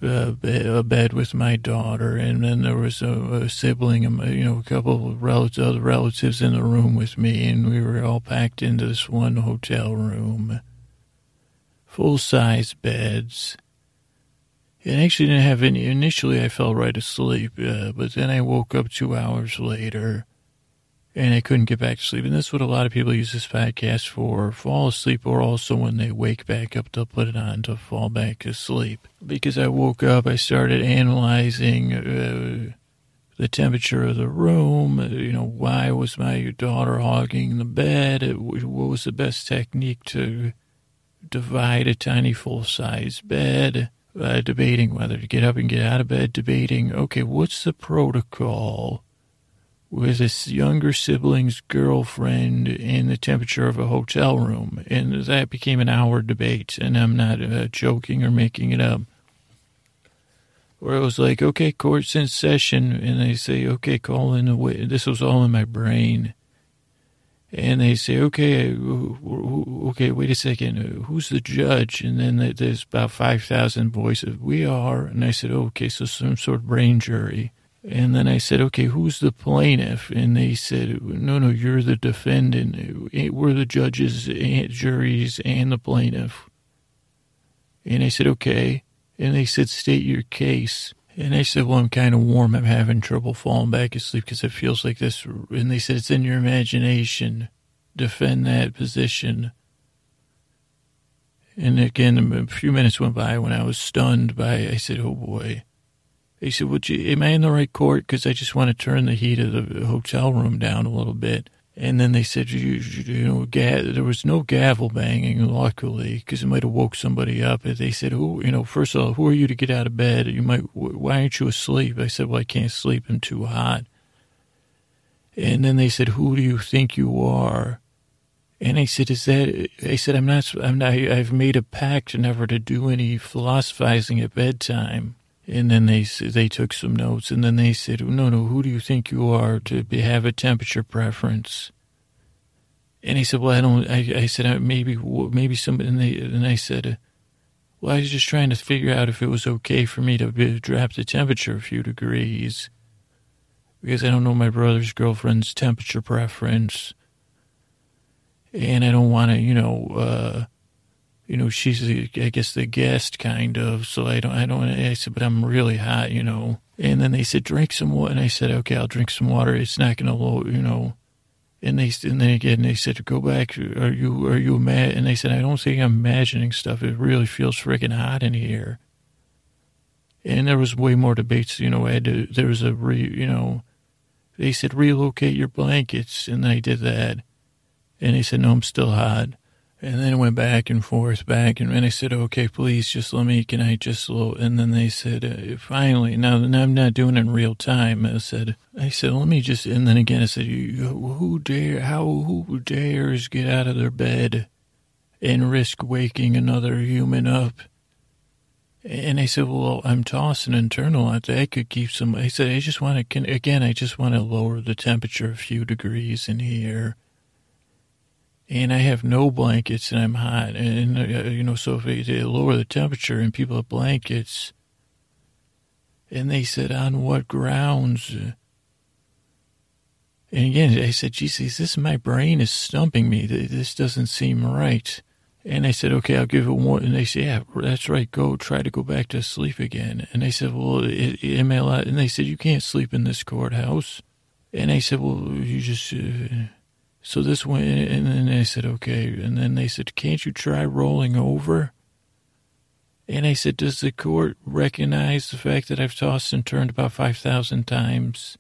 a bed with my daughter, and then there was a, a sibling, you know, a couple of relatives, other relatives in the room with me, and we were all packed into this one hotel room, full-size beds. It actually didn't have any. Initially, I fell right asleep, uh, but then I woke up two hours later, and I couldn't get back to sleep. And that's what a lot of people use this podcast for, fall asleep, or also when they wake back up, they'll put it on to fall back to sleep. Because I woke up, I started analyzing uh, the temperature of the room, you know, why was my daughter hogging the bed, what was the best technique to divide a tiny full-size bed, uh, debating whether to get up and get out of bed, debating, okay, what's the protocol with this younger sibling's girlfriend and the temperature of a hotel room. And that became an hour debate, and I'm not uh, joking or making it up. Where it was like, okay, court's in session, and they say, okay, call in the witness. This was all in my brain. And they say, okay, okay, wait a second, who's the judge? And then there's about five thousand voices. We are. And I said, okay, so some sort of brain jury. And then I said, okay, who's the plaintiff? And they said, no, no, you're the defendant. We're the judges, and juries, and the plaintiff. And I said, okay. And they said, state your case. And I said, well, I'm kind of warm. I'm having trouble falling back asleep because it feels like this. And they said, it's in your imagination. Defend that position. And again, a few minutes went by when I was stunned by it. I said, oh, boy. He said, well, gee, am I in the right court? Because I just want to turn the heat of the hotel room down a little bit. And then they said, you, you know, ga- there was no gavel banging, luckily, because it might have woke somebody up. And they said, who, you know, first of all, who are you to get out of bed? You might, why aren't you asleep? I said, well, I can't sleep. I'm too hot. And then they said, who do you think you are? And I said, is that, I said, I'm not, I'm not, I've made a pact never to do any philosophizing at bedtime. And then they they took some notes, and then they said, no, no, who do you think you are to be, have a temperature preference? And he said, well, I don't, I, I said, maybe, maybe somebody, and, they, and I said, well, I was just trying to figure out if it was okay for me to be, drop the temperature a few degrees, because I don't know my brother's girlfriend's temperature preference, and I don't want to, you know, uh, you know, she's, the, I guess, the guest, kind of, so I don't, I don't, I said, but I'm really hot, you know. And then they said, drink some water, and I said, okay, I'll drink some water, it's not going to low, you know. And they, and then again, they said, go back, are you, are you, mad? And they said, I don't think I'm imagining stuff, it really feels freaking hot in here. And there was way more debates, you know, I had to, there was a, re, you know, they said, relocate your blankets, and I did that. And they said, no, I'm still hot. And then it went back and forth, back, and, and I said, okay, please, just let me, can I just, and then they said, uh, finally, now, now I'm not doing it in real time, I said, I said, let me just, and then again, I said, who dare, how, who dares get out of their bed and risk waking another human up? And I said, well, I'm tossing and turning a lot, I could keep some, I said, I just want to, can, again, I just want to lower the temperature a few degrees in here. And I have no blankets, and I'm hot. And, uh, you know, so if they, they lower the temperature and people have blankets. And they said, on what grounds? And again, I said, geez, this, my brain is stumping me. This doesn't seem right. And I said, okay, I'll give it one. And they said, yeah, that's right. Go try to go back to sleep again. And I said, well, it, it, am I allowed? And they said, you can't sleep in this courthouse. And I said, well, you just... Uh, So this went, and then I said, okay. And then they said, can't you try rolling over? And I said, does the court recognize the fact that I've tossed and turned about five thousand times?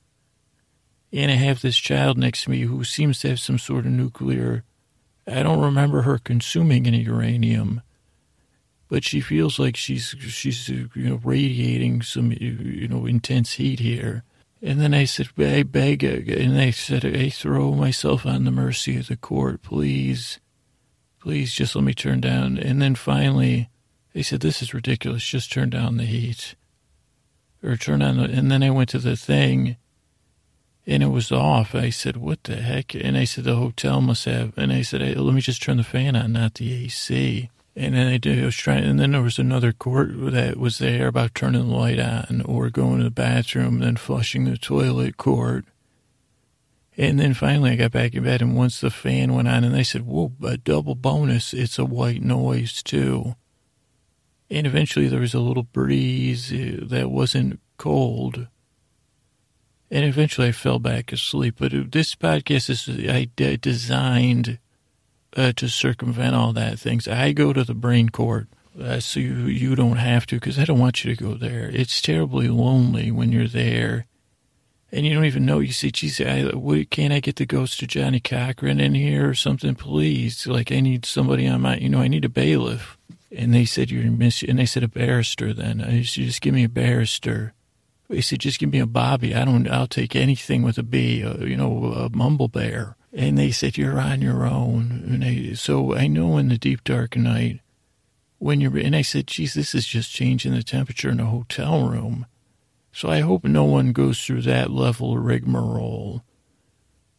And I have this child next to me who seems to have some sort of nuclear, I don't remember her consuming any uranium, but she feels like she's, she's, you know, radiating some, you know, intense heat here. And then I said, I beg, and I said, I throw myself on the mercy of the court, please, please just let me turn down. And then finally, they said, this is ridiculous, just turn down the heat. Or turn on the, and then I went to the thing, and it was off. I said, what the heck? And I said, the hotel must have, and I said, let me just turn the fan on, not the A C. And then I, did, I was trying, and then there was another court that was there about turning the light on or going to the bathroom and then flushing the toilet court. And then finally I got back in bed, and once the fan went on, and they said, whoa, a double bonus, it's a white noise too. and eventually there was a little breeze that wasn't cold. And eventually I fell back asleep. But this podcast is I d- designed uh, to circumvent all that things. I go to the brain court, uh, so you, you don't have to, because I don't want you to go there. It's terribly lonely when you're there. And you don't even know. You say, geez, I, what, can't I get the ghost of Johnny Cochran in here or something, please? Like, I need somebody on my, you know, I need a bailiff. And they said, you're miss. And they said, a barrister then. I said, just give me a barrister. They said, just give me a Bobby. I don't, I'll take anything with a B, a, you know, a mumble bear. And they said, you're on your own. And I, so I know in the deep dark night when you're, and I said, geez, this is just changing the temperature in a hotel room. So I hope no one goes through that level of rigmarole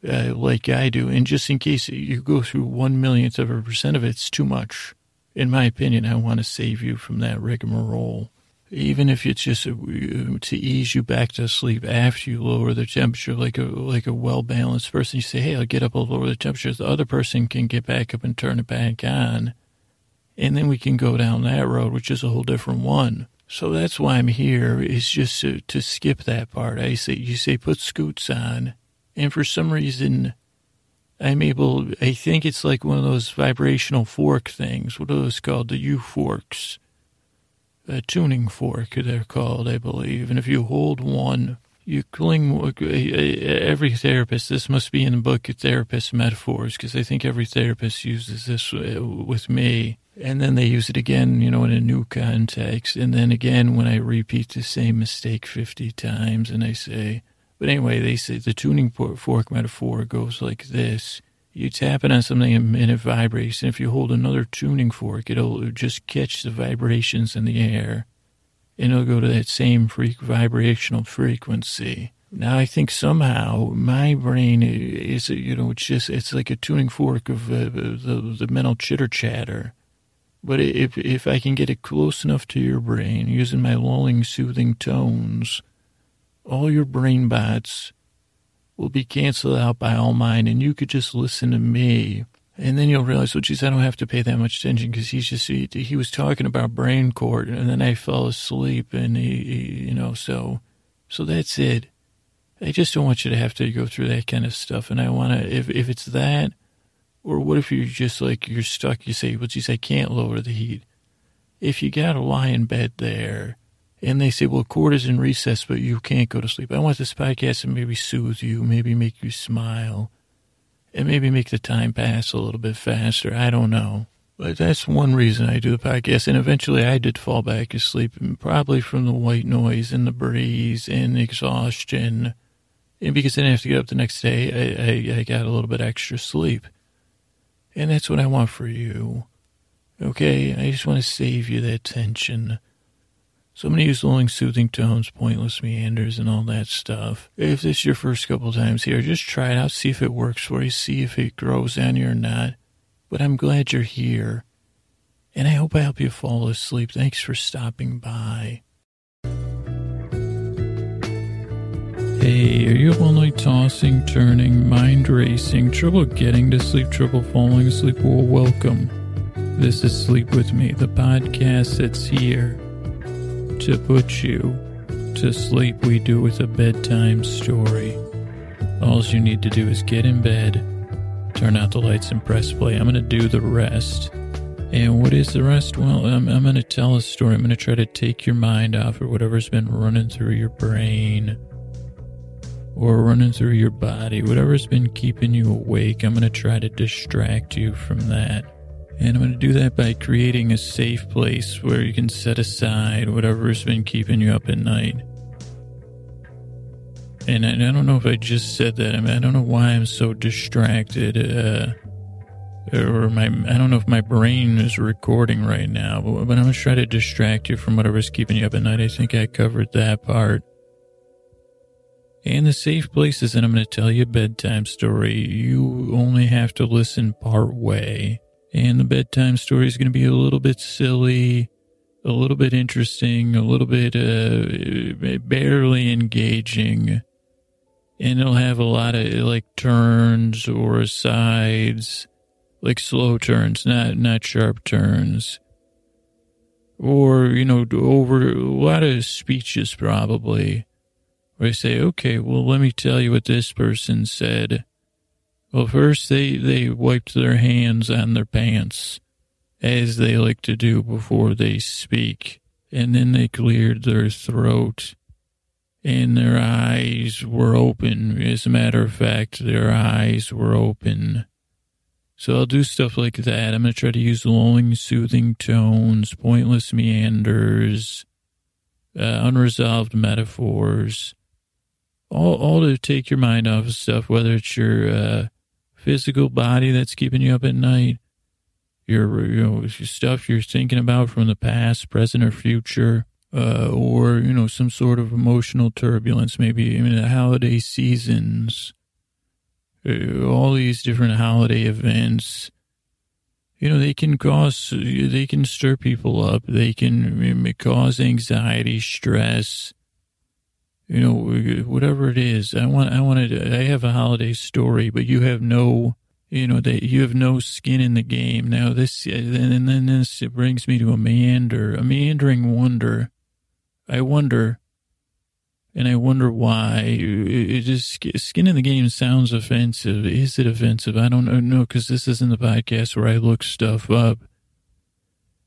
uh, like I do. And just in case you go through one millionth of a percent of it, it's too much. In my opinion, I want to save you from that rigmarole. Even if it's just to ease you back to sleep after you lower the temperature, like a like a well-balanced person, you say, hey, I'll get up, I'll lower the temperature. The other person can get back up and turn it back on. And then we can go down that road, which is a whole different one. So that's why I'm here, is just to, to skip that part. I say, you say, put scoots on. And for some reason, I'm able, I think it's like one of those vibrational fork things. What are those called? The U-forks. A tuning fork, they're called, I believe. And if you hold one, you cling. Every therapist, this must be in the book, Therapist Metaphors, because I think every therapist uses this with me. And then they use it again, you know, in a new context. And then again, when I repeat the same mistake fifty times, and I say, but anyway, they say the tuning fork metaphor goes like this. You tap it on something and it vibrates. And if you hold another tuning fork, it'll just catch the vibrations in the air. And it'll go to that same freak vibrational frequency. Now, I think somehow my brain is, you know, it's just, it's like a tuning fork of uh, the, the mental chitter-chatter. But if if I can get it close enough to your brain, using my lulling, soothing tones, all your brain bots will be canceled out by all mine, and you could just listen to me. And then you'll realize, well, geez, I don't have to pay that much attention, because he's just, he, he was talking about brain court, and then I fell asleep, and he, he, you know, so, so that's it. I just don't want you to have to go through that kind of stuff, and I want to, if, if it's that, or what if you're just like, you're stuck, you say, well, geez, I can't lower the heat. If you got to lie in bed there, and they say, well, court is in recess, but you can't go to sleep. I want this podcast to maybe soothe you, maybe make you smile, and maybe make the time pass a little bit faster. I don't know. But that's one reason I do the podcast. And eventually I did fall back asleep, probably from the white noise and the breeze and exhaustion. And because I didn't have to get up the next day, I, I, I got a little bit extra sleep. And that's what I want for you. Okay? I just want to save you that tension. So I'm going to use lulling, soothing tones, pointless meanders, and all that stuff. If this is your first couple times here, just try it out. See if it works for you. See if it grows on you or not. But I'm glad you're here. And I hope I help you fall asleep. Thanks for stopping by. Hey, are you only tossing, turning, mind racing, trouble getting to sleep, trouble falling asleep? Well, welcome. This is Sleep With Me, the podcast that's here to put you to sleep. We do with a bedtime story. All you need to do is get in bed, turn out the lights, and press play. I'm going to do the rest. And what is the rest? Well, I'm, I'm going to tell a story. I'm going to try to take your mind off of whatever's been running through your brain or running through your body, whatever's been keeping you awake. I'm going to try to distract you from that. And I'm going to do that by creating a safe place where you can set aside whatever's been keeping you up at night. And I, I don't know if I just said that. I mean, I don't know why I'm so distracted. Uh, or my I don't know if my brain is recording right now. But, but I'm going to try to distract you from whatever's keeping you up at night. I think I covered that part. And the safe place is that I'm going to tell you a bedtime story. You only have to listen part way. And the bedtime story is going to be a little bit silly, a little bit interesting, a little bit uh, barely engaging. And it'll have a lot of like turns or asides, like slow turns, not not sharp turns. or, you know, over a lot of speeches probably, where they say, okay, well, let me tell you what this person said. Well, first they, they wiped their hands on their pants, as they like to do before they speak, and then they cleared their throat, and their eyes were open. As a matter of fact, their eyes were open. So I'll do stuff like that. I'm going to try to use lulling, soothing tones, pointless meanders, uh, unresolved metaphors, all, all to take your mind off of stuff, whether it's your uh, physical body that's keeping you up at night, your, you know, stuff you're thinking about from the past, present, or future, uh, or, you know, some sort of emotional turbulence, maybe in the holiday seasons. All these different holiday events, you know, they can cause, they can stir people up. They can cause anxiety, stress, you know, whatever it is. I want, I want to, I have a holiday story, but you have no, you know, that you have no skin in the game. Now this, and then this brings me to a meander, a meandering wonder. I wonder. And I wonder why. It just, skin in the game sounds offensive. Is it offensive? I don't know, because this isn't the podcast where I look stuff up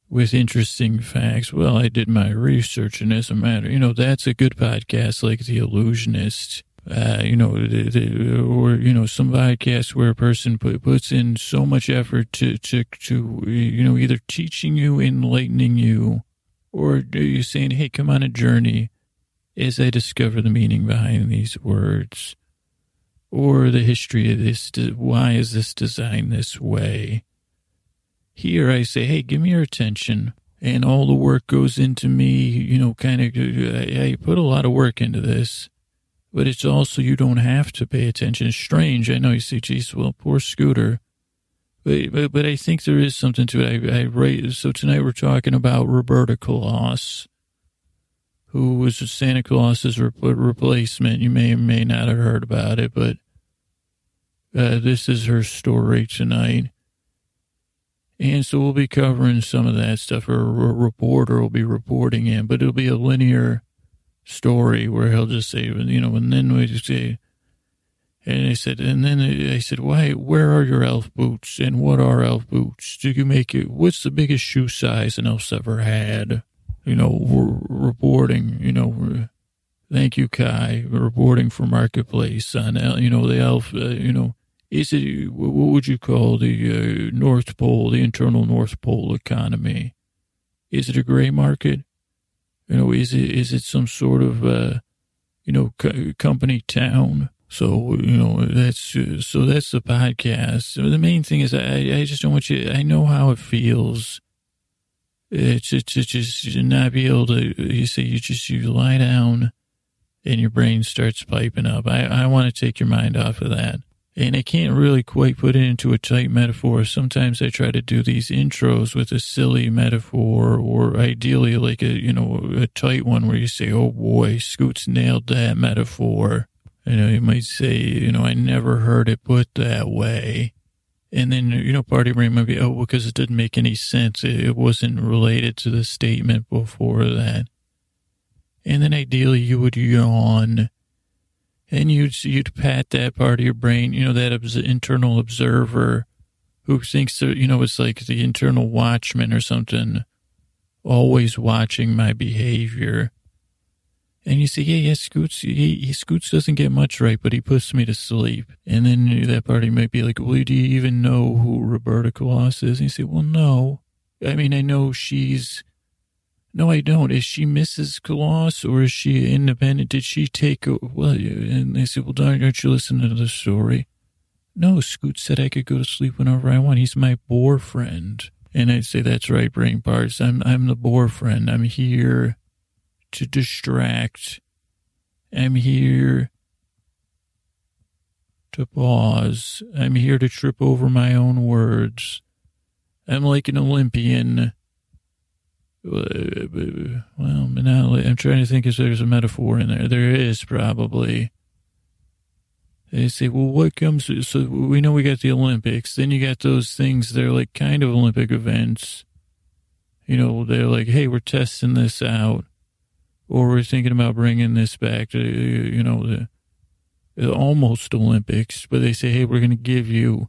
with interesting facts. Well, I did my research, and it doesn't matter. You know, that's a good podcast like The Illusionist, uh, you know, the, the, or, you know, some podcast where a person put, puts in so much effort to, to, to, you know, either teaching you, enlightening you, or you're saying, hey, come on a journey, as I discover the meaning behind these words, or the history of this, why is this designed this way? Here I say, hey, give me your attention, and all the work goes into me, you know, kind of, I, I put a lot of work into this, but it's also, you don't have to pay attention. It's strange, I know, you say, geez, well, poor Scooter, but, but, but I think there is something to it. I, I write, so tonight we're talking about Roberta Claus, who was Santa Claus's re- replacement. You may or may not have heard about it, but uh, this is her story tonight. And so we'll be covering some of that stuff, or a reporter will be reporting in, but it'll be a linear story where he'll just say, you know, and then we just say, and I said, and then I said, why, where are your elf boots, and what are elf boots? Do you make it, what's the biggest shoe size an elf's ever had? You know, we're reporting, you know, thank you, Kai, we're reporting for Marketplace on, you know, the elf, uh, you know, is it, what would you call the uh, North Pole, the internal North Pole economy? Is it a gray market? You know, is it, is it some sort of, uh, you know, co- company town? So, you know, that's, uh, so that's the podcast. So the main thing is I, I just don't want you, I know how it feels. It's, it's, it's just not be able to, you say, you just, you lie down and your brain starts piping up. I, I want to take your mind off of that. And I can't really quite put it into a tight metaphor. Sometimes I try to do these intros with a silly metaphor, or ideally like a, you know, a tight one where you say, oh boy, Scoot's nailed that metaphor. You know, you might say, you know, I never heard it put that way. And then, you know, part of your brain might be, oh, because it didn't make any sense. It, it wasn't related to the statement before that. And then ideally you would yawn and you'd, you'd pat that part of your brain, you know, that obs- internal observer who thinks that, you know, it's like the internal watchman or something, always watching my behavior. And you say, yeah, yeah, Scoots, he, he, Scoots doesn't get much right, but he puts me to sleep. And then that party might be like, well, do you even know who Roberta Claus is? And you say, well, no. I mean, I know she's, no, I don't. Is she Missus Claus, or is she independent? Did she take, a, well, and they say, well, darn, aren't you listening to the story? No, Scoots said I could go to sleep whenever I want. He's my boyfriend. And I'd say, that's right, brain parts. I'm, I'm the boyfriend. I'm here to distract. I'm here to pause. I'm here to trip over my own words. I'm like an Olympian. Well, now I'm trying to think if there's a metaphor in there. There is probably. They say, well, what comes? So we know we got the Olympics. Then you got those things. They're like kind of Olympic events. you know, they're like, hey, we're testing this out, or we're thinking about bringing this back to, you know, the, the almost Olympics, but they say, hey, we're going to give you,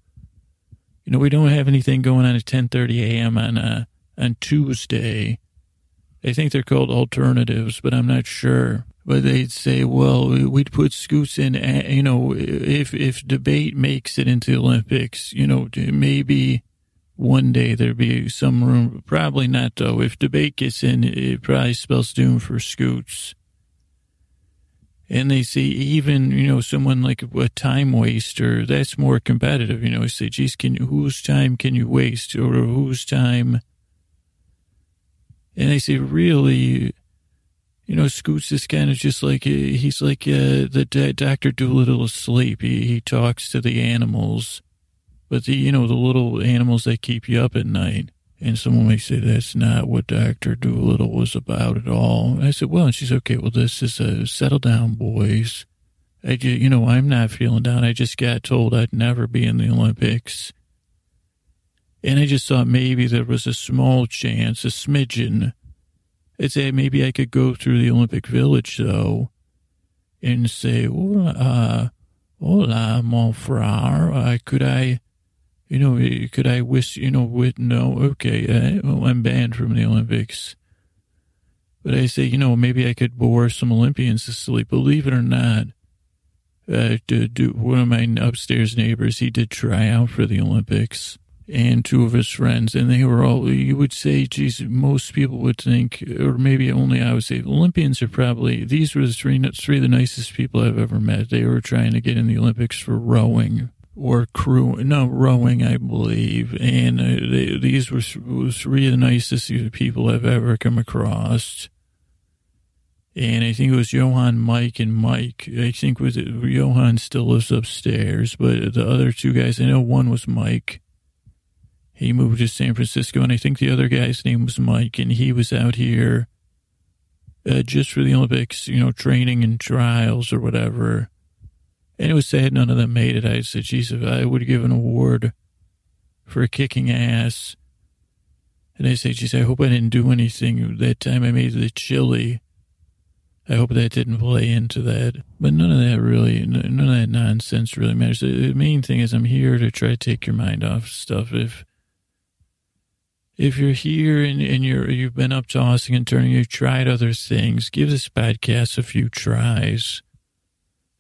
you know, we don't have anything going on at ten thirty a.m. on uh, on Tuesday. I think they're called alternatives, but I'm not sure. But they'd say, well, we'd put Scoots in, you know, if if debate makes it into the Olympics, you know, maybe one day there'd be some room. Probably not, though. If debate gets in, it probably spells doom for Scoots. And they say even, you know, someone like a time waster, that's more competitive. You know, they say, geez, can, whose time can you waste, or whose time? And they say, really, you know, Scoots is kind of just like, he's like uh, the D- Doctor Doolittle of sleep. He, he talks to the animals, but the, you know, the little animals that keep you up at night. And someone may say, that's not what Doctor Doolittle was about at all. And I said, well, and she's, okay, well, this is a settle down, boys. I just, you know, I'm not feeling down. I just got told I'd never be in the Olympics. And I just thought maybe there was a small chance, a smidgen. I'd say maybe I could go through the Olympic Village, though, and say, hola, uh, hola, mon frère. Uh, could I... You know, could I wish, you know, with no, okay, I, well, I'm banned from the Olympics. But I say, you know, maybe I could bore some Olympians to sleep. Believe it or not, uh, to do, one of my upstairs neighbors, he did try out for the Olympics, and two of his friends, and they were all, you would say, geez, most people would think, or maybe only I would say, Olympians are probably, these were the three, three of the nicest people I've ever met. They were trying to get in the Olympics for rowing. Or crew, no, rowing, I believe. And uh, they, these were three of the nicest people I've ever come across. And I think it was Johan, Mike, and Mike. I think was it, Johan still lives upstairs, but the other two guys, I know one was Mike. He moved to San Francisco, and I think the other guy's name was Mike, and he was out here uh, just for the Olympics, you know, training and trials or whatever. And it was sad none of them made it. I said, geez, if I would give an award for kicking ass. And I said, geez, I hope I didn't do anything. That time I made the chili, I hope that didn't play into that. But none of that really, none of that nonsense really matters. The main thing is I'm here to try to take your mind off stuff. If if you're here and, and you're, you've been up tossing and turning, you've tried other things, give this podcast a few tries.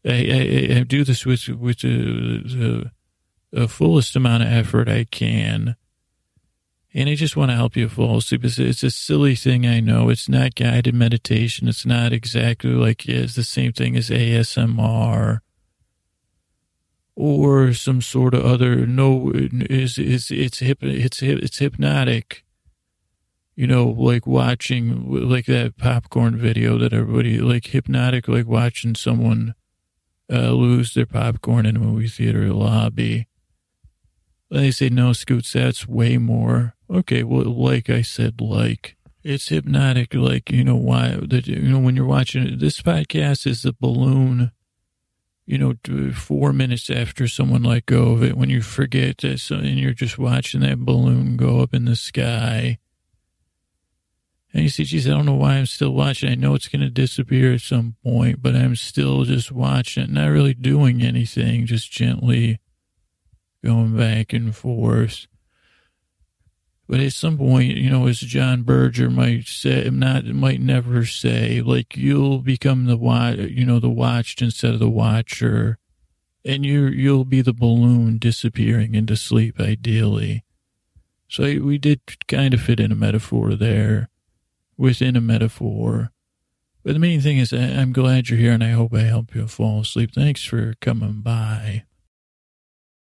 I, I, I do this with with the, the, the fullest amount of effort I can, and I just want to help you fall asleep. It's, it's a silly thing, I know. It's not guided meditation. It's not exactly like it's the same thing as A S M R or some sort of other. No, is is it's hip, it's it's hypnotic. You know, like watching like that popcorn video that everybody like hypnotic, like watching someone. Uh, lose their popcorn in a movie theater lobby. They say, no, Scoots, that's way more. Okay, well, like I said, like, it's hypnotic, like, you know, why, that, you know, when you're watching, this podcast is the balloon, you know, four minutes after someone let go of it, when you forget this, and you're just watching that balloon go up in the sky. And you see, geez, I don't know why I'm still watching. I know it's going to disappear at some point, but I'm still just watching it, not really doing anything, just gently going back and forth. But at some point, you know, as John Berger might say, not might never say, like, you'll become the watch, you know, the watched instead of the watcher, and you you'll be the balloon disappearing into sleep, ideally. So we did kind of fit in a metaphor there. Within a metaphor. But the main thing is, I'm glad you're here, and I hope I help you fall asleep. Thanks for coming by.